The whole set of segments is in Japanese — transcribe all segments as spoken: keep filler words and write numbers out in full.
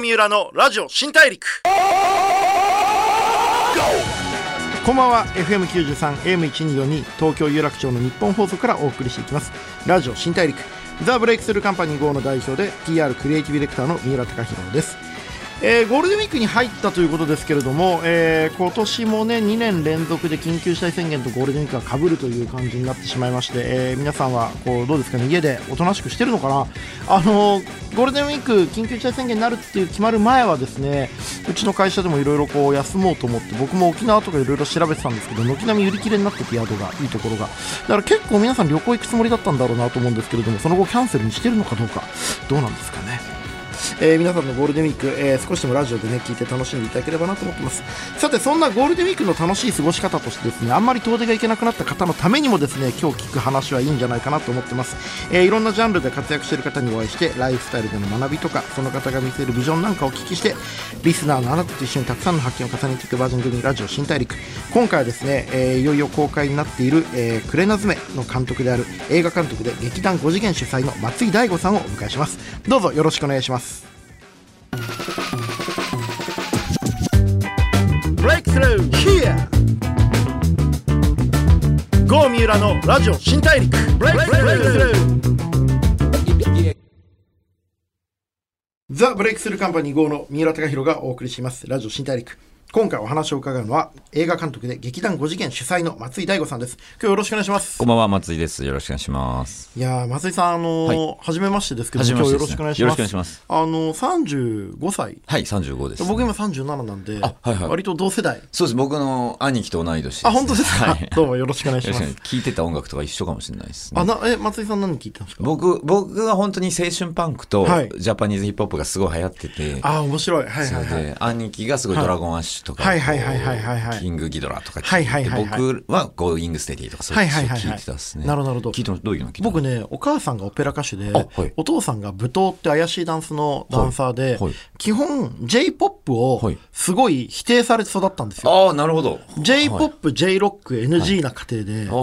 三浦のラジオ新大陸。こんばんは。 エフエムきゅうじゅうさんエーエムせんにひゃくよんじゅうに 東京有楽町の日本放送からお送りしていきますラジオ新大陸、ザ・ブレイクスルーカンパニー号の代表で ピーアール クリエイティブディレクターの三浦貴博です。えー、ゴールデンウィークに入ったということですけれども、えー、今年もねにねん連続で緊急事態宣言とゴールデンウィークがかぶるという感じになってしまいまして、えー、皆さんはこうどうですかね、家でおとなしくしてるのかな。あのー、ゴールデンウィーク緊急事態宣言になるっていう決まる前はですね、うちの会社でもいろいろこう休もうと思って僕も沖縄とかいろいろ調べてたんですけど、軒並み売り切れになってて、宿がいいところがだから結構皆さん旅行行くつもりだったんだろうなと思うんですけれども、その後キャンセルにしてるのかどうか、どうなんですかね。えー、皆さんのゴールデンウィーク、えー、少しでもラジオでね聞いて楽しんでいただければなと思ってます。さて、そんなゴールデンウィークの楽しい過ごし方としてですね、あんまり遠出が行けなくなった方のためにもですね、今日聞く話はいいんじゃないかなと思ってます。えー、いろんなジャンルで活躍している方にお会いして、ライフスタイルでの学びとかその方が見せるビジョンなんかをお聞きして、リスナーのあなたと一緒にたくさんの発見を重ねていくバージョン組ラジオ新大陸。今回はですね、えー、いよいよ公開になっている、えー、クレナズメの監督である映画監督で劇団ご次元主催の松井大吾さんをお迎えします。どうぞよろしくお願いします。ブレイクスルーヒアゴー三浦のラジオ新大陸。ブレイクスルーザ・ブレイクスルーカンパニー号の三浦貴博がお送りしますラジオ新大陸。今回お話を伺うのは映画監督で劇団ご次元主催の松井大吾さんです。今日よろしくお願いします。こんばんは、松井です。よろしくお願いします。いや松井さん、あのーはい、初めましてですけど、ね、今日よろしくお願いします。よろしくお願いします。あのー、さんじゅうごさい。はい、さんじゅうごです、ね、僕今さんじゅうなななんで、あ、はいはい、割と同世代。そうです、僕の兄貴と同い年です、ね、あ、本当ですか、はい、どうもよろしくお願いします。聞いてた音楽とか一緒かもしれないですね。あなえ松井さん何聞いてたんですか。僕僕が本当に青春パンクとジャパニーズヒップホップがすごい流行ってて、はい、あ面白い、はいはいはい、それで兄貴がすごいドラゴンアッシュとかキングギドラとか聞いて、はいはいはいはい、僕はゴーイングステディとかそういうの聞いてたですね。なるほど。聞いてどういうの聞いてたの。僕ね、お母さんがオペラ歌手で、はい、お父さんが舞踏って怪しいダンスのダンサーで、はいはい、基本 J-ポップ をすごい否定されて育ったんですよ。はい、ああなるほど。J-ポップ、はい、J-ロック エヌジー な家庭で育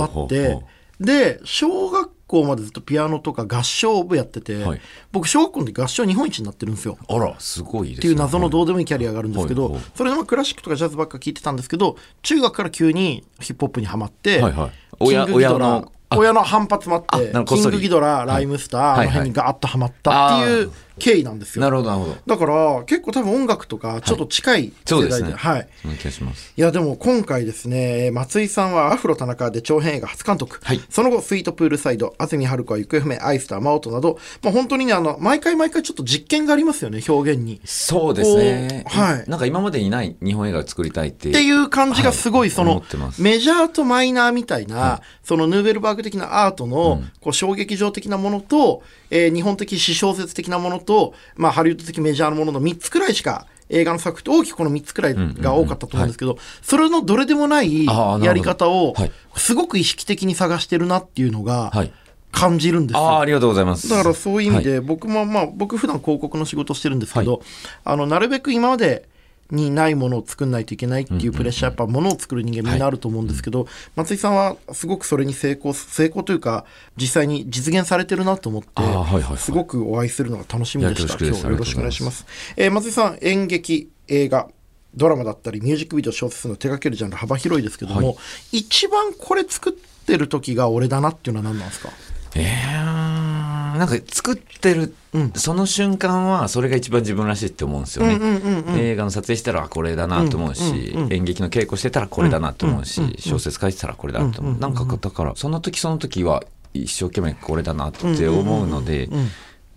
って、はい、で小学校までずっとピアノとか合唱部やってて、はい、僕小学校で合唱日本一になってるんですよ。あらすごいですね。っていう謎のどうでもいいキャリアがあるんですけど、はいはいはい、それでもクラシックとかジャズばっか聞いてたんですけど、中学から急にヒップホップにハマって、はいはい、親の親の反発もあってキングギドラ、ライムスター、はい、あの辺にガーッとハマったっていう経緯なんですよ。なるほどなるほど。だから結構多分音楽とかちょっと近い世代で、はい、そうですね、はい、その気がします。いやでも今回ですね、松井さんはアフロ田中で長編映画初監督、はい、その後スイートプールサイド、安住春子は行方不明、アイスター真音など、まあ、本当にねあの毎回毎回ちょっと実験がありますよね、表現に。そうですね、はい、なんか今までにない日本映画を作りたいっていうっていう感じがすごい、はい、そのメジャーとマイナーみたいな、はい、そのヌーベルバーグ的なアートの、うん、こう衝撃場的なものと、えー、日本的私小説的なものと、まあ、ハリウッド的メジャーのもののみっつくらいしか映画の作品、大きくこのみっつくらいが多かったと思うんですけど、うんうんうん、はい、それのどれでもないやり方をすごく意識的に探してるなっていうのが、はい感じるんですよ。 あ, ありがとうございます。だからそういう意味で、はい、僕もまあ僕普段広告の仕事してるんですけど、はい、あのなるべく今までにないものを作んないといけないっていうプレッシャー、やっぱものを作る人間みんなあると思うんですけど、はい、松井さんはすごくそれに成功成功というか実際に実現されてるなと思って、はいはい、すごくお会いするのが楽しみでした。今日よろしくお願いします。えー、松井さん演劇、映画、ドラマだったりミュージックビデオ、小説の手掛けるジャンル幅広いですけども、はい、一番これ作ってる時が俺だなっていうのは何なんですか。えー、なんか作ってる、うん、その瞬間はそれが一番自分らしいって思うんですよね、うんうんうんうん、映画の撮影したらこれだなと思うし、うんうんうん、演劇の稽古してたらこれだなと思うし、うんうんうん、小説書いてたらこれだと思う、うんうんうん、なんかだからその時その時は一生懸命これだなって思うので、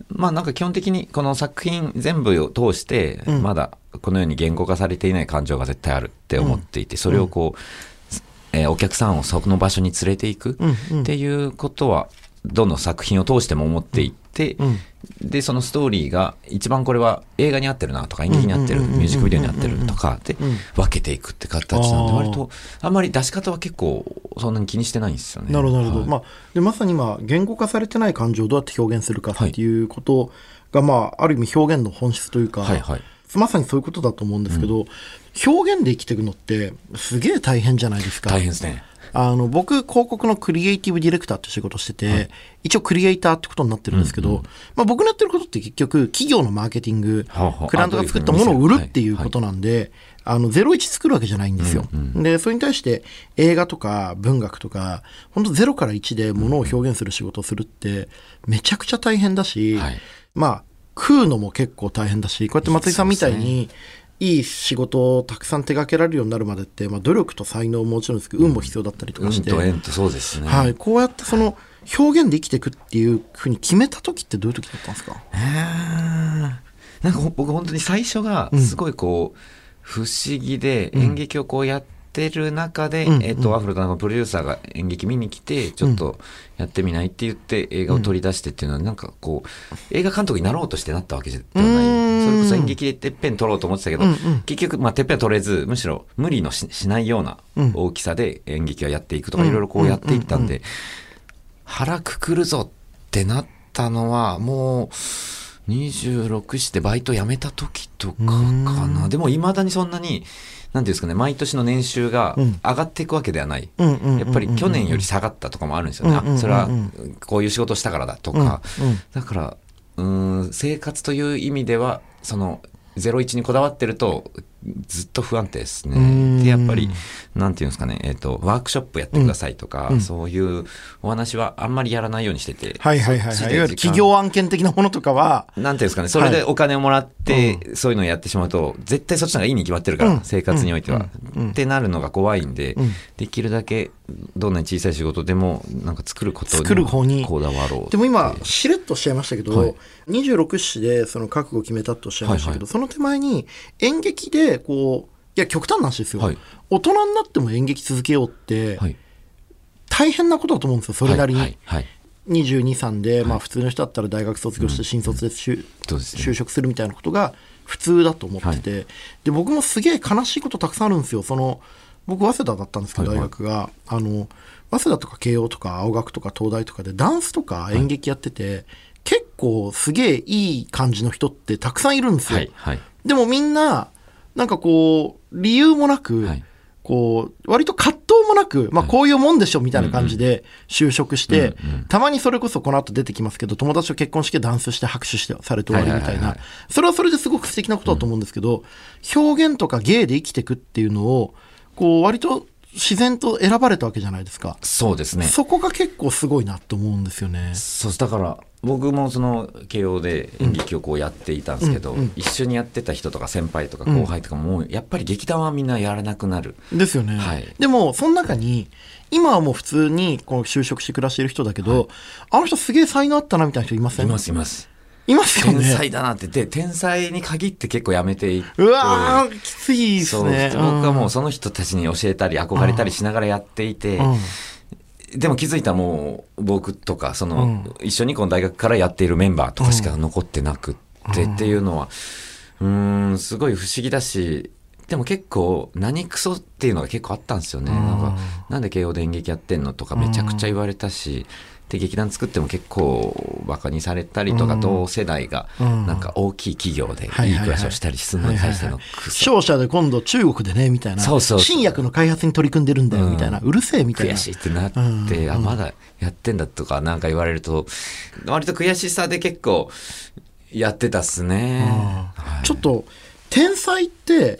まあなんか基本的にこの作品全部を通してまだこのように言語化されていない感情が絶対あるって思っていて、それをこう、えー、お客さんをその場所に連れていくっていうことはどの作品を通しても思っていって、うん、でそのストーリーが一番これは映画に合ってるなとか演劇に合ってる、ミュージックビデオに合ってるとかで分けていくって形なんで、割とあんまり出し方は結構そんなに気にしてないんですよね。なるほどなるほど、はい、まあ、でまさに今言語化されてない感情をどうやって表現するかっていうことが、はい、まあ、ある意味表現の本質というか、はいはい、まさにそういうことだと思うんですけど、うん、表現で生きていくのってすげえ大変じゃないですか。大変ですね。あの僕広告のクリエイティブディレクターって仕事してて、はい、一応クリエイターってことになってるんですけど、うんうん、まあ、僕のやってることって結局企業のマーケティング、はあはあ、クライアントが作ったものを売るっていうことなんで、あのゼロイチ作るわけじゃないんですよ、うんうん、でそれに対して映画とか文学とか本当ゼロからいちでものを表現する仕事をするってめちゃくちゃ大変だし、はい、まあ食うのも結構大変だし、こうやって松井さんみたいにいい仕事をたくさん手掛けられるようになるまでって、まあ、努力と才能ももちろんですけど運も必要だったりとかして、うん、運と縁とそうですね、はい、こうやってその表現で生きていくっていうふうに決めた時ってどういう時だったんですか？えー、なんか僕本当に最初がすごいこう、うん、不思議で演劇をこうやってる中で、うん、えーと、アフロのプロデューサーが演劇見に来て、うん、ちょっとやってみないって言って映画を取り出してっていうのは、なんかこう映画監督になろうとしてなったわけじゃない、それこそ演劇でてっぺん取ろうと思ってたけど、うんうん、結局、まあ、てっぺんは取れず、むしろ無理の し, しないような大きさで演劇はやっていくとか、いろいろこうやっていったんで、うんうんうんうん、腹くくるぞってなったのはもうにじゅうろくしてバイト辞めた時とかかな。でもいまだにそんなになんていうんですかね、毎年の年収が上がっていくわけではない、うん、やっぱり去年より下がったとかもあるんですよね、うん、それはこういう仕事したからだとか、うんうん、だからうーん生活という意味ではそのゼロイチにこだわってるとずっと不安定ですね。でやっぱりなんていうんですかね、えーと、ワークショップやってくださいとか、うん、そういうお話はあんまりやらないようにしてて、はいはいはい、はい、いわゆる企業案件的なものとかはなんていうんですかね、それでお金をもらって、はい、そういうのをやってしまうと、うん、絶対そっちの方がいいに決まってるから、うん、生活においては、うん、ってなるのが怖いんで、うん、できるだけどんなに小さい仕事でもなんか作ることにこだわろう。でも今しれっとおっしゃいましたけど、はい、にじゅうろく市でその覚悟を決めたとおっしゃいましたけど、はいはい、その手前に演劇でこう、いや極端な話ですよ、はい、大人になっても演劇続けようって大変なことだと思うんですよ、それなりに、はいはいはい、にじゅうにさんで、はい、まあ、普通の人だったら大学卒業して新卒で、うん、就職するみたいなことが普通だと思ってて、はい、で僕もすげえ悲しいことたくさんあるんですよ。その僕早稲田だったんですけど、大学が、はいはい、あの早稲田とか慶応とか青学とか東大とかでダンスとか演劇やってて、はい、結構すげえいい感じの人ってたくさんいるんですよ、はいはい、でもみんななんかこう理由もなく、はい、こう割と葛藤もなく、まあ、こういうもんでしょみたいな感じで就職して、はい、うんうん、たまにそれこそこの後出てきますけど、友達と結婚式でダンスして拍手してされて終わりみたいな、はいはいはいはい、それはそれですごく素敵なことだと思うんですけど、うん、表現とか芸で生きていくっていうのをこう割と自然と選ばれたわけじゃないですか。そうですね。そこが結構すごいなと思うんですよね。そうだから僕もその慶応で演劇をこうやっていたんですけど、うんうん、一緒にやってた人とか先輩とか後輩とかもやっぱり劇団はみんなやらなくなるですよね、はい、でもその中に今はもう普通にこう就職して暮らしてる人だけど、はい、あの人すげえ才能あったなみたいな人いません？いますいますいますよね。天才だなってで天才に限って結構やめていって、うわーきついですね。そう僕はもうその人たちに教えたり憧れたりしながらやっていて、うんうん、でも気づいたもう僕とかその一緒にこの大学からやっているメンバーとかしか残ってなくってっていうのはうーんすごい不思議だし、でも結構何クソっていうのが結構あったんですよね。なんかなんで慶応で演劇やってんのとかめちゃくちゃ言われたし、で劇団作っても結構バカにされたりとか、同世代がなんか大きい企業でいい暮らしをしたりするのに対してのクソ、商社で今度中国でねみたいな、そうそうそう、新薬の開発に取り組んでるんだよみたいな、うん、うるせえみたいな、悔しいってなって、うん、あまだやってんだとかなんか言われると割と悔しさで結構やってたっすね、はい、ちょっと天才って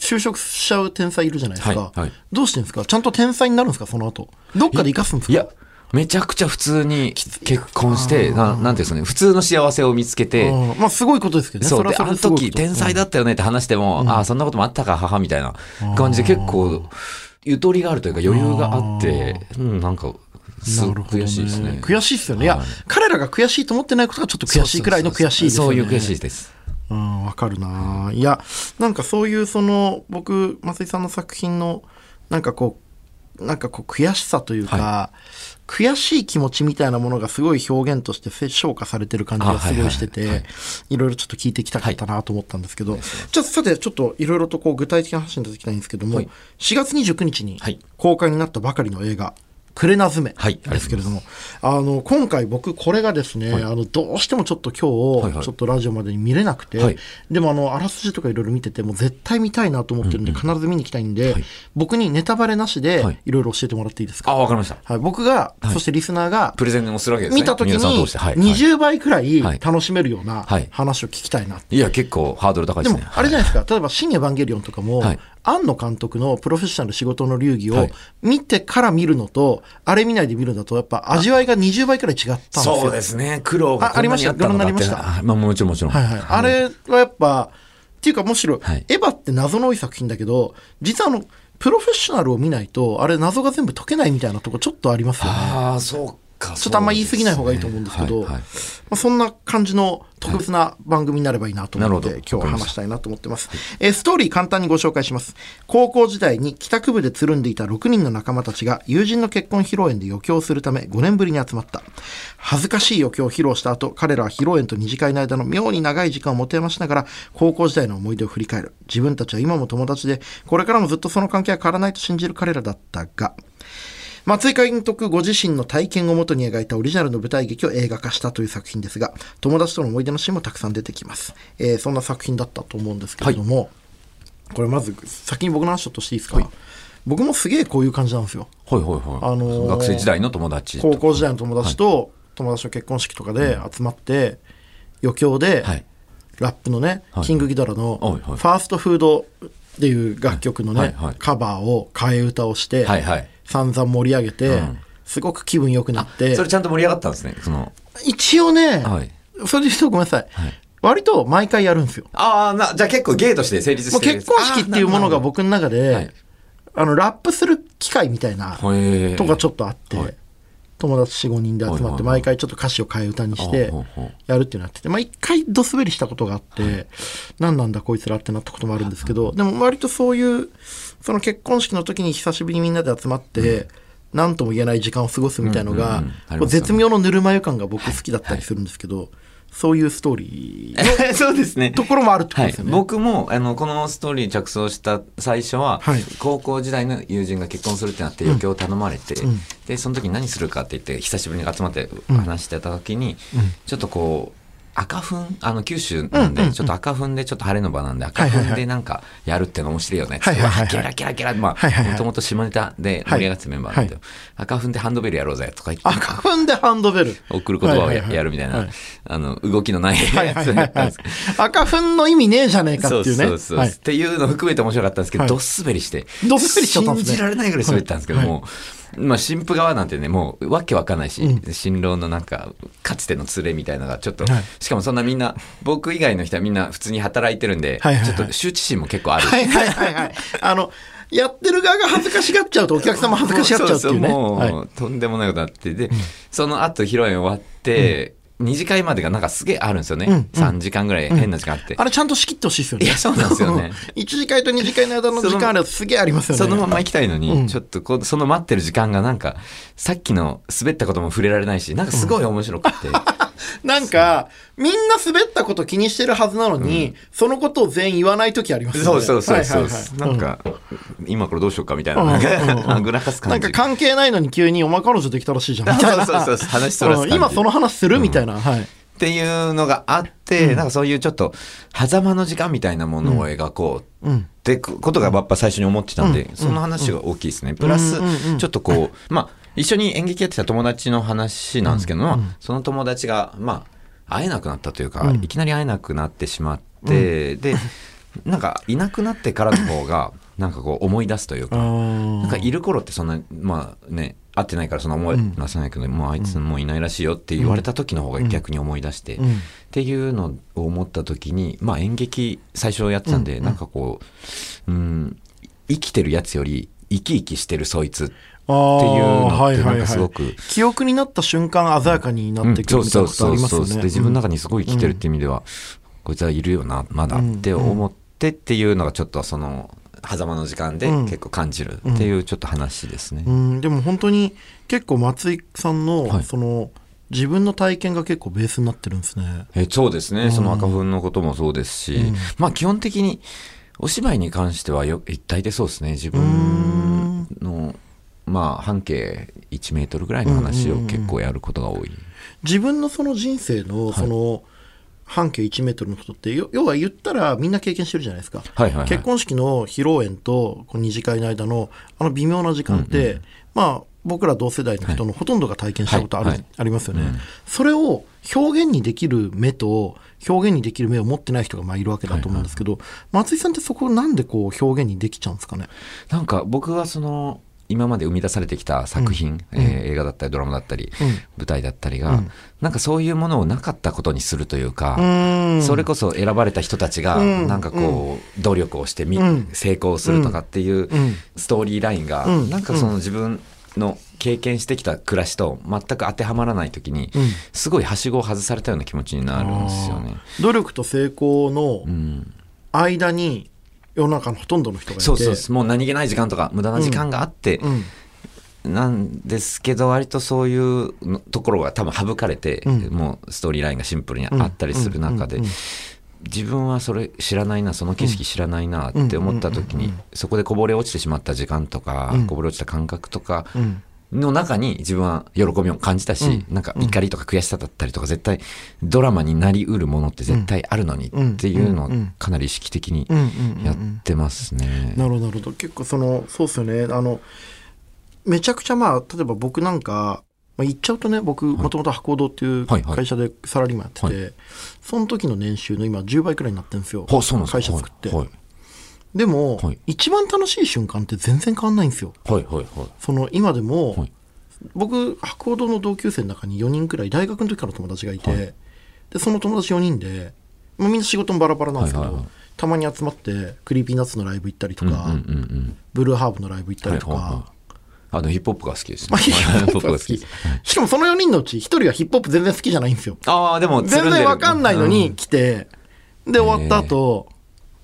就職しちゃう天才いるじゃないですか、はいはい、どうしてんですか？ちゃんと天才になるんですか？その後どっかで生かすんですか？いやめちゃくちゃ普通に結婚して な, なんていうんですかね、普通の幸せを見つけて、あ、まあ、すごいことですけどね。そうであの時天才だったよねって話しても、うん、ああそんなこともあったか母みたいな感じで結構ゆとりがあるというか余裕があって、うん、なんかすごい悔しいですね。悔しいですよね、はい、いや彼らが悔しいと思ってないことがちょっと悔しいくらいの悔しいですよね。そういう悔しいです。わかるな。いやなんかそういうその僕松井さんの作品のなんかこうなんかこう悔しさというか、はい悔しい気持ちみたいなものがすごい表現として昇華されてる感じがすごいしてて、いろいろちょっと聞いてきたかったなと思ったんですけど、はい、ちょっとさてちょっといろいろとこう具体的な話に出ていきたいんですけども、はい、しがつにじゅうくにちに公開になったばかりの映画、はい、クレナズメですけれども、はい、あの今回僕これがですね、はい、あのどうしてもちょっと今日、はいはい、ちょっとラジオまでに見れなくて、はい、でもあのあらすじとかいろいろ見ててもう絶対見たいなと思ってるんで、うんうん、必ず見に行きたいんで、はい、僕にネタバレなしでいろいろ教えてもらっていいですか？はい、あ、わかりました、はい、僕が、はい、そしてリスナーがプレゼンをするわけですね。見た時ににじゅうばいくらい楽しめるような話を聞きたいなって、はいはい、いや結構ハードル高いですね。でもあれじゃないですか、はい、例えば新エヴァンゲリオンとかも、はい、庵野監督のプロフェッショナル仕事の流儀を見てから見るのと、はい、あれ見ないで見るんだとやっぱ味わいがにじゅうばいくらい違ったんですよ。そうですね、苦労がこんなにあったのだって。ありました、ご覧になりました？まあ、もちろんもちろん、はいはい、あれはやっぱっていうかむしろ、はい、エヴァって謎の多い作品だけど実はあのプロフェッショナルを見ないとあれ謎が全部解けないみたいなとこちょっとありますよね。ああ、そうか、ちょっとあんま言い過ぎない方がいいと思うんですけど、はいはい、まあ、そんな感じの特別な番組になればいいなと思って、はい、今日は話したいなと思ってます。えー、ストーリー簡単にご紹介します。高校時代に帰宅部でつるんでいたろくにんの仲間たちが友人の結婚披露宴で余興をするためごねんぶりに集まった。恥ずかしい余興を披露した後、彼らは披露宴と二次会の間の妙に長い時間を持て余しながら高校時代の思い出を振り返る。自分たちは今も友達でこれからもずっとその関係は変わらないと信じる彼らだったが、松井監督ご自身の体験をもとに描いたオリジナルの舞台劇を映画化したという作品ですが、友達との思い出のシーンもたくさん出てきます。えー、そんな作品だったと思うんですけれども、はい、これまず先に僕の話ちょっとしていいですか？はい、僕もすげえこういう感じなんですよ。はいはいはい。あのー、学生時代の友達とか、高校時代の友達と友達の結婚式とかで集まって余興でラップのね、はい、キングギドラのファーストフードっていう楽曲のね、はいはいはい、カバーを替え歌をして、はいはい、散々盛り上げて、うん、すごく気分良くなって。それちゃんと盛り上がったんですね、その一応ね、はい、それで言うとごめんなさい、はい、割と毎回やるんですよ。ああ、じゃあ結構芸として成立してる。結婚式っていうものが僕の中で、はい、あのラップする機会みたいなとかちょっとあって、はい、友達 よん,ご 人で集まって毎回ちょっと歌詞を替え歌にしてやるっていうのやってて、まあ、いっかいどすべりしたことがあって、はい、何なんだこいつらってなったこともあるんですけど、でも割とそういうその結婚式の時に久しぶりにみんなで集まって何、うん、とも言えない時間を過ごすみたいのが、うんうんうん、ね、絶妙のぬるま湯感が僕好きだったりするんですけど、はいはい、そういうストーリーそうですね、ところもあるってことですよね。はい、僕もあのこのストーリーに着想した最初は、はい、高校時代の友人が結婚するってなって余興を頼まれて、うん、でその時に何するかって言って久しぶりに集まって話してた時に、うんうん、ちょっとこう赤粉、あの九州なんで、うんうんうん、ちょっと赤粉でちょっと晴れの場なんで赤粉でなんかやるっての面白いよねって、はいはいはい、キラキラキラ、まあもともと下ネタで盛り上がってメンバーなんで、はいはい、赤粉でハンドベルやろうぜとか言って、赤粉でハンドベル送る言葉を や,、はいはいはい、やるみたいな、はい、あの動きのないやつになったんです、はいはいはい、赤粉の意味ねえじゃねえかっていうね、そうそうそう、はい、っていうのを含めて面白かったんですけど、はい、どっすべりしてどっすべりしちゃったんですね。信じられないぐらい滑ったんですけども、はいはい、まあ、新婦側なんてね、もうわけわかんないし、うん、新郎のなんかかつての連れみたいのがちょっと、はい、しかもそんなみんな僕以外の人はみんな普通に働いてるんで、はいはいはい、ちょっと羞恥心も結構ある、はいはいはいはい、あのやってる側が恥ずかしがっちゃうとお客さんも恥ずかしがっちゃうっていうね、もう、そうそう、もう、はい、とんでもないことあってで、うん、その後披露宴終わって、うん、二次会までがなんかすげえあるんですよね、うんうん、さんじかんぐらい変な時間あって、うん、あれちゃんと仕切ってほしいですよね。いや、そうなんですよね一次会と二次会の間の時間あるとすげえありますよね。そのまま行きたいのに、うん、ちょっとこうその待ってる時間がなんかさっきの滑ったことも触れられないし、なんかすごい面白くて、うんなんかみんな滑ったこと気にしてるはずなのに、うん、そのことを全員言わない時ありますよね。そうそうそうそう、はいはいはい、なんか、うん、今これどうしようかみたいな、うん、なんか関係ないのに急にお前彼女できたらしいじゃんみたいなそうそうそう、話そらす感じ、今その話する、うん、みたいな、はい、っていうのがあって、うん、なんかそういうちょっと狭間の時間みたいなものを描こう、うんうん、ってことがやっぱ最初に思ってたんで、うん、その話が大きいですね、うん、プラス、うん、ちょっとこう、うん、まあ一緒に演劇やってた友達の話なんですけども、うんうん、その友達が、まあ、会えなくなったというか、うん、いきなり会えなくなってしまって、うん、でなんかいなくなってからの方がなんかこう思い出すというか、なんかいる頃ってそんな、まあね、会ってないからそんな思い出せないけど、うん、もうあいつもういないらしいよって言われた時の方が逆に思い出して、うんうん、っていうのを思った時に、まあ、演劇最初やってたんで、うん、なんかこう、うん、生きてるやつより生き生きしてるそいつあっていうのってなんかすごく、はいはいはい、記憶になった瞬間鮮やかになってくるみたいなことありますよね。自分の中にすごい生きてるって意味では、うん、こいつはいるよなまだって思ってっていうのがちょっとその狭間の時間で結構感じるっていうちょっと話ですね、うんうんうん、でも本当に結構松井さんのその、はい、自分の体験が結構ベースになってるんですね。えそうですね、うん、その赤粉のこともそうですし、うん、まあ基本的にお芝居に関してはよ大体そうですね、自分のまあ、半径いちメートルぐらいの話を結構やることが多い、うんうんうん、自分のその人生のその、はい、半径いちメートルのことって要は言ったらみんな経験してるじゃないですか、はいはいはい、結婚式の披露宴とこの二次会の間のあの微妙な時間って、うんうん、まあ僕ら同世代の人のほとんどが体験したことある、はいはいはい、ありますよね、うん、それを表現にできる目と表現にできる目を持ってない人がまあいるわけだと思うんですけど、はいはいはい、松井さんってそこをなんでこう表現にできちゃうんですかね。なんか僕はその今まで生み出されてきた作品、うんえー、映画だったりドラマだったり、うん、舞台だったりが、うん、なんかそういうものをなかったことにするというか、うん、それこそ選ばれた人たちが、うん、なんかこう、うん、努力をしてみ、うん、成功するとかっていうストーリーラインが、うん、なんかその自分の経験してきた暮らしと全く当てはまらないときに、うん、すごいはしごを外されたような気持ちになるんですよね。努力と成功の間に、うん世の中のほとんどの人がいてそうそうもう何気ない時間とか無駄な時間があって、うんうん、なんですけど割とそういうところが多分省かれて、うん、もうストーリーラインがシンプルにあったりする中で、うんうんうんうん、自分はそれ知らないなその景色知らないなって思った時に、うんうんうんうん、そこでこぼれ落ちてしまった時間とか、うん、こぼれ落ちた感覚とかの中に自分は喜びを感じたし、うん、なんか怒りとか悔しさだったりとか絶対ドラマになりうるものって絶対あるのにっていうのをかなり意識的にやってますね。なるほどなるほど。結構そのそうですよね。あのめちゃくちゃまあ例えば僕なんか、まあ、言っちゃうとね僕もともと博報堂っていう会社でサラリーマンやってて、はいはいはい、その時の年収の今じゅうばいくらいになってるんですよ。はい、そうなんですか。会社作って。はいはいでも、はい、一番楽しい瞬間って全然変わんないんですよ、はいはいはい、その今でも、はい、僕博報堂の同級生の中によにんくらい大学の時からの友達がいて、はい、でその友達よにんで、まあ、みんな仕事もバラバラなんですけど、はいはいはい、たまに集まってクリーピーナッツのライブ行ったりとか、うんうんうんうん、ブルーハーブのライブ行ったりとか、はいはいはいあのヒップホップが好きですね。ヒップホップが好き。しかもそのよにんのうちひとりはヒップホップ全然好きじゃないんですよ。あでも全然分かんないのに来て、うん、で終わった後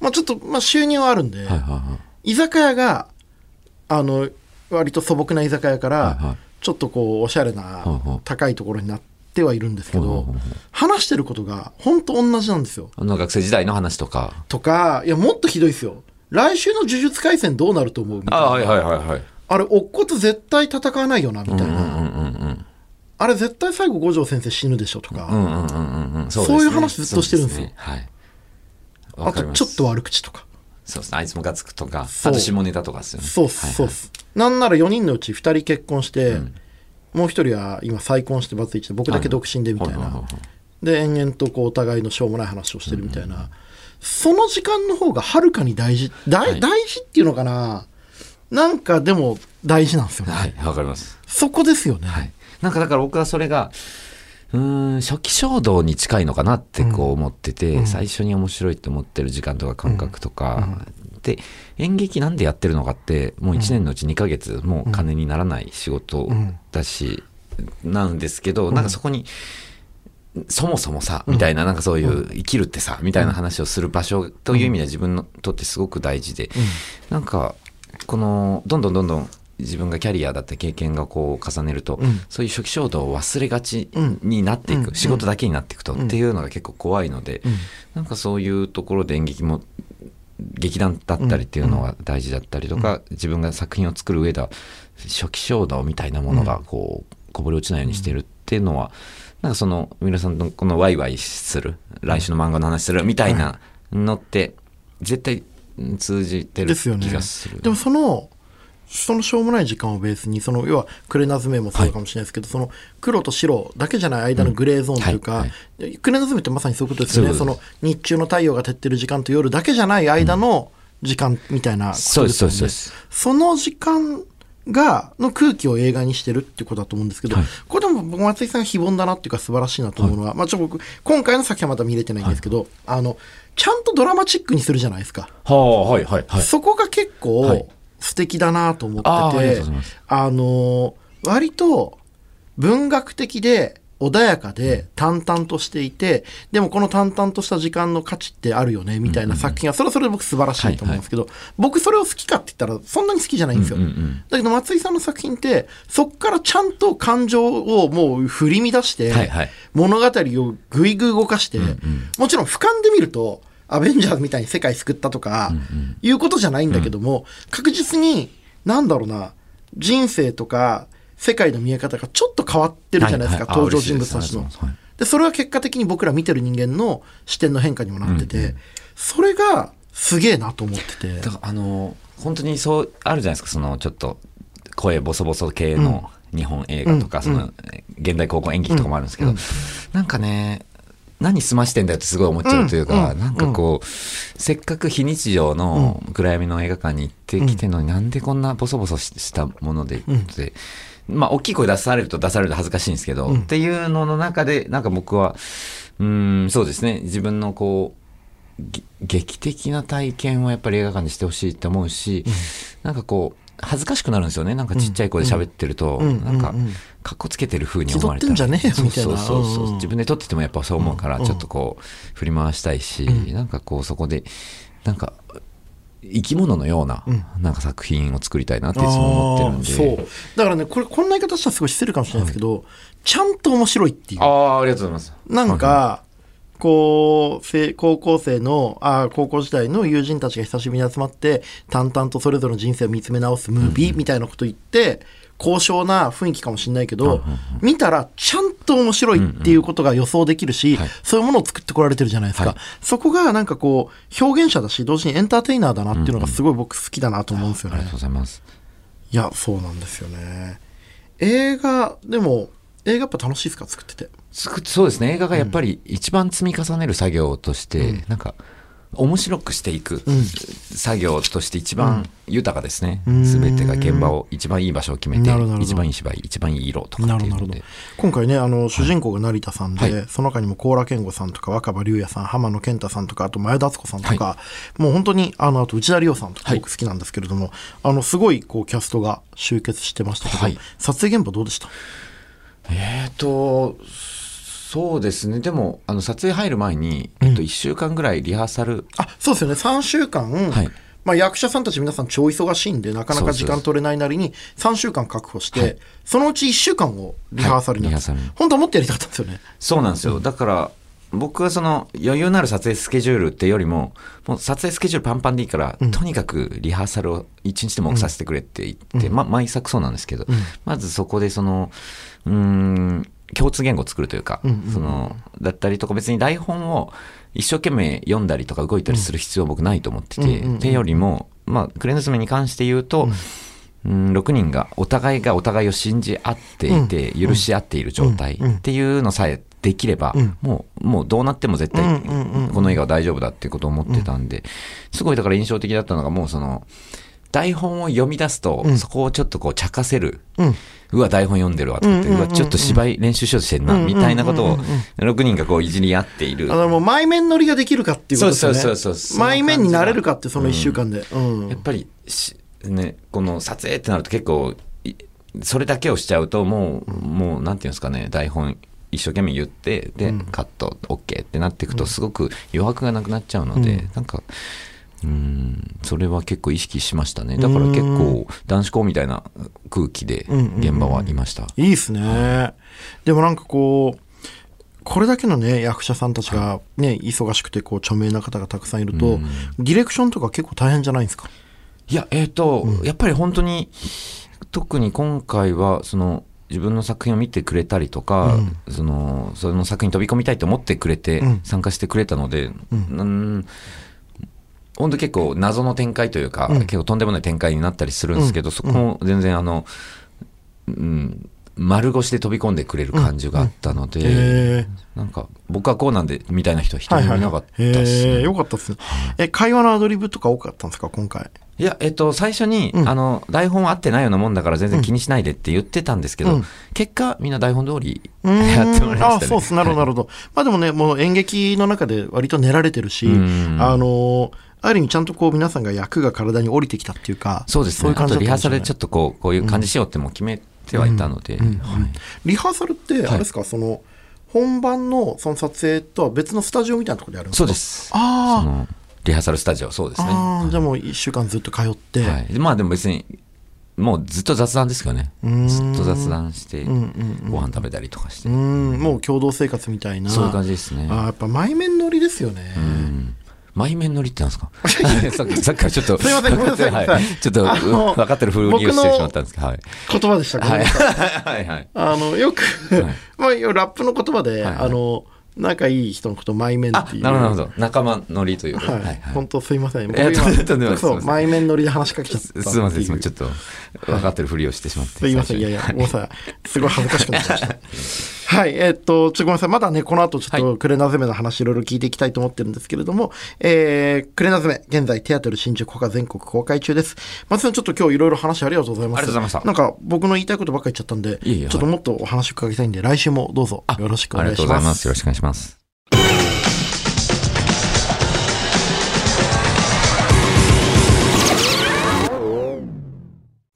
まあ、ちょっと、まあ、収入はあるんで、はいはいはい、居酒屋があの割と素朴な居酒屋から、はいはい、ちょっとこうおしゃれな、はいはい、高いところになってはいるんですけど、はいはいはい、話してることが本当同じなんですよ。あの学生時代の話とかとかいやもっとひどいですよ。来週の呪術廻戦どうなると思うみたいな、あ、はいはいはいはい、あれおっこと絶対戦わないよなみたいな、うんうんうんうん、あれ絶対最後五条先生死ぬでしょとか、うんうんうんうん、そうですね、そういう話ずっとしてるんですよ。そうですね、はいあとちょっと悪口とかそうです、ね、あいつムカつくとかあと下ネタとかですよね。そうす、はいはい、そうすなんならよにんのうちふたり結婚して、うん、もうひとりは今再婚してバツイチで僕だけ独身でみたいな、はいはいはいはい、で延々とこうお互いのしょうもない話をしてるみたいな、うんうん、その時間の方がはるかに大事だい、はい、大事っていうのかななんかでも大事なんですよね。はいわかります。そこですよね、はい、なんかだから僕はそれがうーん初期衝動に近いのかなってこう思ってて、うん、最初に面白いって思ってる時間とか感覚とか、うん、で演劇なんでやってるのかってもういちねんのうちにかげつもう金にならない仕事だし、うん、なんですけど、うん、なんかそこにそもそもさみたいな、うん、なんかそういう生きるってさみたいな話をする場所という意味では自分にとってすごく大事で、うん、なんかこのどんどんどんどん自分がキャリアだった経験がこう重ねると、うん、そういう初期衝動を忘れがちになっていく、うん、仕事だけになっていくと、うん、っていうのが結構怖いので、うん、なんかそういうところで演劇も劇団だったりっていうのが大事だったりとか、うん、自分が作品を作る上では初期衝動みたいなものがこう、うん、こぼれ落ちないようにしてるっていうのはなんかその皆さんのこのワイワイする来週の漫画の話するみたいなのって絶対通じてる気がする。ですよね。でもそのそのしょうもない時間をベースにその要はクレナズメもそうかもしれないですけど、はい、その黒と白だけじゃない間のグレーゾーンというか、うんはいはい、クレナズメってまさにそういうことですよね。その日中の太陽が照ってる時間と夜だけじゃない間の時間みたいなことですよね、うん、そうですそうですその時間がの空気を映画にしてるってことだと思うんですけど、はい、これでも僕松井さんが非凡だなっていうか素晴らしいなと思うのは、はいまあ、ちょ僕今回の作品はまだ見れてないんですけど、はい、あのちゃんとドラマチックにするじゃないですか、はいはいはい、そこが結構、はい素敵だなと思ってて あ, あの割と文学的で穏やかで淡々としていて、うん、でもこの淡々とした時間の価値ってあるよねみたいな作品はそれはそれで僕素晴らしいと思うんですけど、はいはい、僕それを好きかって言ったらそんなに好きじゃないんですよ、うんうんうん、だけど松井さんの作品ってそこからちゃんと感情をもう振り乱して、はいはい、物語をぐいぐい動かして、うんうん、もちろん俯瞰で見るとアベンジャーズみたいに世界救ったとかいうことじゃないんだけども、うんうん、確実に何だろうな人生とか世界の見え方がちょっと変わってるじゃないですか、はいはい、登場人物たちの、はい、でそれは結果的に僕ら見てる人間の視点の変化にもなってて、うんうん、それがすげえなと思ってて、だからあの本当にそうあるじゃないですか、そのちょっと声ボソボソ系の日本映画とか、うん、その現代高校演劇とかもあるんですけど、うんうん、なんかね何済ましてんだよってすごい思っちゃうというか、うん、なんかこう、うん、せっかく非日常の暗闇の映画館に行ってきてるのに、うん、なんでこんなボソボソしたもので、うん、でまあ大きい声出されると出されると恥ずかしいんですけど、うん、っていうのの中でなんか僕はうーんそうですね、自分のこう劇的な体験をやっぱり映画館でしてほしいって思うし、うん、なんかこう恥ずかしくなるんですよね、なんかちっちゃい声で喋ってると、うん、なんかかっこつけてる風に思われたり、気取ってんじゃねえみたいな、そうそうそう、うん、自分で撮っててもやっぱそう思うから、うん、ちょっとこう振り回したいし、うん、なんかこうそこでなんか生き物のような、うん、なんか作品を作りたいなっていつも思ってるんで、そうだからね、これこんな言い方したらすごい失礼かもしれないですけど、はい、ちゃんと面白いっていう、ああありがとうございます。なんか、はい、高校生のあ高校時代の友人たちが久しぶりに集まって淡々とそれぞれの人生を見つめ直すムービーみたいなこと言って、うんうん、高尚な雰囲気かもしれないけど、うんうん、見たらちゃんと面白いっていうことが予想できるし、うんうん、そういうものを作ってこられてるじゃないですか、はい、そこがなんかこう表現者だし同時にエンターテイナーだなっていうのがすごい僕好きだなと思うんですよね、うんうん、ありがとうございます。いやそうなんですよね。映画でも映画やっぱ楽しいですか、作ってて。そうですね、映画がやっぱり一番積み重ねる作業として、うん、なんか面白くしていく作業として一番豊かですね、うん、全てが現場を一番いい場所を決めて、一番いい芝居、一番いい色とかっていうので、今回ねあの主人公が成田さんで、はい、その中にも高良健吾さんとか若葉龍也さん、浜野健太さんとか、あと前田敦子さんとか、はい、もう本当にあのあと内田理央さんとか僕好きなんですけれども、はい、あのすごいこうキャストが集結してましたけど、はい、撮影現場どうでした？えーとそうですね、でもあの撮影入る前に、うん、えっと、いっしゅうかんぐらいリハーサル、あそうですよねさんしゅうかん、はい、まあ、役者さんたち皆さん超忙しいんでなかなか時間取れないなりにさんしゅうかん確保して、はい、そのうちいっしゅうかんをリハーサルになって、はい、本当はもっとやりたかったんですよね。そうなんですよ、だから僕はその余裕のある撮影スケジュールってよりも、もう撮影スケジュールパンパンでいいから、うん、とにかくリハーサルを一日でも多くさせてくれって言って、うんま、毎作そうなんですけど、うん、まずそこでそのうーん共通言語を作るというか、うんうんうん、そのだったりとか、別に台本を一生懸命読んだりとか動いたりする必要は僕ないと思ってて、うんうんうん、ってよりも、まあ、クレーンズメに関して言うと、うんうん、ろくにんがお互いがお互いを信じ合っていて、うん、許し合っている状態っていうのさえできれば、うん、もう、もうどうなっても絶対この映画は大丈夫だっていうことを思ってたんで、うんうんうん、すごいだから印象的だったのが、もうその台本を読み出すと、うん、そこをちょっとこう茶化せる、うん、うわ台本読んでるわとかって、うんうんうんうん、うわちょっと芝居練習しようとしてるな、うんうんうん、みたいなことをろくにんがこういじり合っている、あのもう前面乗りができるかっていうことですよね。そうそうそうそう、前面になれるかって、そのいっしゅうかんで、うんうん、やっぱりし、ね、この撮影ってなると結構それだけをしちゃうと、もう、もうなんていうんですかね、台本一生懸命言ってで、うん、カット OK ってなっていくとすごく余白がなくなっちゃうので、うん、なんかうーんそれは結構意識しましたね。だから結構男子校みたいな空気で現場はいました、うんうんうん、いいですね、はい、でもなんかこうこれだけのね役者さんたちが、ねはい、忙しくてこう著名な方がたくさんいると、うん、ディレクションとか結構大変じゃないですか？いやえっ、ー、と、うん、やっぱり本当に特に今回はその自分の作品を見てくれたりとか、うん、そのその作品に飛び込みたいと思ってくれて参加してくれたので、うんうん、本当結構謎の展開というか、うん、結構とんでもない展開になったりするんですけど、うん、そこも全然あの、うん、丸腰で飛び込んでくれる感じがあったので、うんうん、なんか僕はこうなんでみたいな人は一人もいなかったですね、はいはい、よかったですね。え会話のアドリブとか多かったんですか今回？いやえっと、最初に、うん、あの台本は合ってないようなもんだから全然気にしないでって言ってたんですけど、うん、結果みんな台本通りやってもらいましたね。ああそうです、なるほどなるほど、まあ、でもねもう演劇の中で割と練られてるし、あのある意味ちゃんとこう皆さんが役が体に降りてきたっていうか、そうですね、そういう感じだったんですよね。あとリハーサルでちょっとこう、こういう感じしようっても決めてはいたので、うんうんうんはい、リハーサルってあれですか、はい、その本番 の, その撮影とは別のスタジオみたいなところでやるんですか？そうです、ああリハーサルスタジオ、そうですね。あじゃあもういっしゅうかんずっと通って、はい、まあでも別にもうずっと雑談ですよね、ずっと雑談して、うんうんうん、ご飯食べたりとかして、うんもう共同生活みたいな、そういう感じですね。あやっぱ前面乗りですよね。うん毎面乗りってなんですか。さっきからちょっとすいません、ごめんなさい、はい、ちょっと分かってる風にしてしまったんですけど、はい、言葉でしたか、はいはいはい、あのよく、まあ、ラップの言葉で、はいはい、あの仲いい人のことを毎面っていう。なるほど、仲間乗りという。はいはい、本当すいません。僕今そう毎面乗りで話しかけちゃった。すいません、ちょっと分かってるふりをしてしまって。すいません、いやいや、もうさ、すごい恥ずかしくなっちゃいました。はい、えー、っとちょっとごめんなさい。まだねこの後ちょっとクレナズメの話いろいろ聞いていきたいと思ってるんですけれども、はいえー、クレナズメ現在テアトル新宿ほか全国公開中です。松田ちょっと今日いろいろ話ありがとうございます。ありがとうございました。なんか僕の言いたいことばっかり言っちゃったんで、いいちょっともっとお話伺いたいんで来週もどうぞよろしくお願いします。ありがとうございます。よろしくお願いします。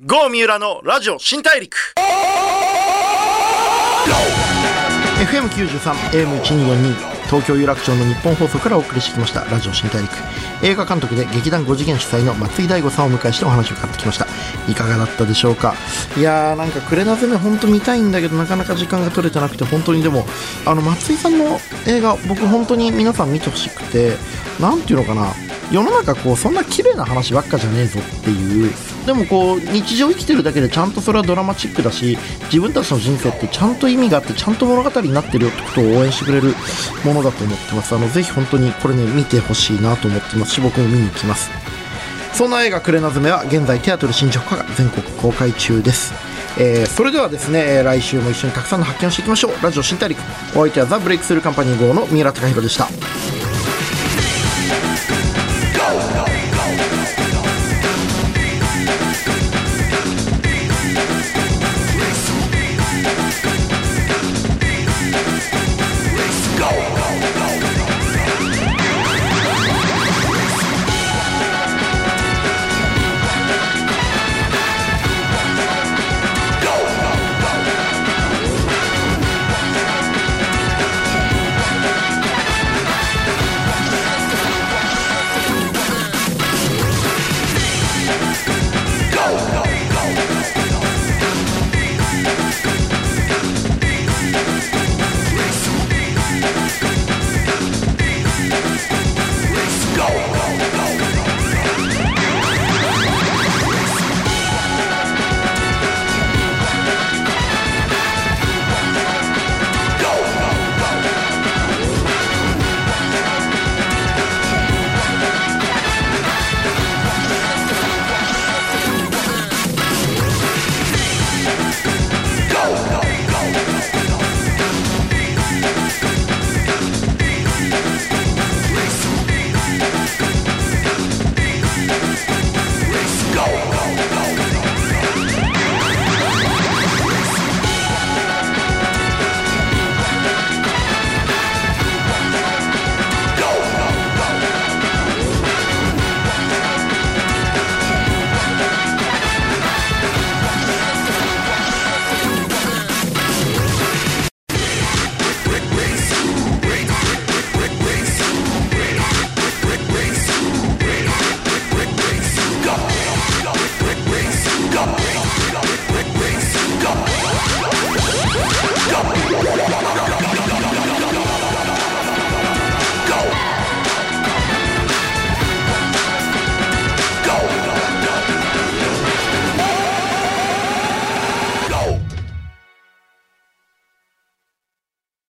ゴー三浦のラジオ新大陸 エフエムきゅうじゅうさんエーエムせんにひゃくよんじゅうに 東京有楽町の日本放送からお送りしてきましたラジオ新大陸。映画監督で劇団ご次元主催の松井大吾さんをお迎えしてお話を伺ってきました。いかがだったでしょうか。いやーなんかクレナズメ本当見たいんだけどなかなか時間が取れてなくて、本当にでもあの松井さんの映画僕本当に皆さん見てほしくて、なんていうのかな、世の中こうそんな綺麗な話ばっかじゃねえぞっていう、でもこう日常生きてるだけでちゃんとそれはドラマチックだし、自分たちの人生ってちゃんと意味があってちゃんと物語になってるよってことを応援してくれるものだと思ってます。あのぜひ本当にこれね見てほしいなと思ってますし、僕も見に行きます。そんな映画クレナズメは現在テアトル新宿ほか全国公開中です。えー、それではですね、来週も一緒にたくさんの発見をしていきましょう。ラジオ新大陸、お相手はザ・ブレイクスルーカンパニー号の三浦貴博でした。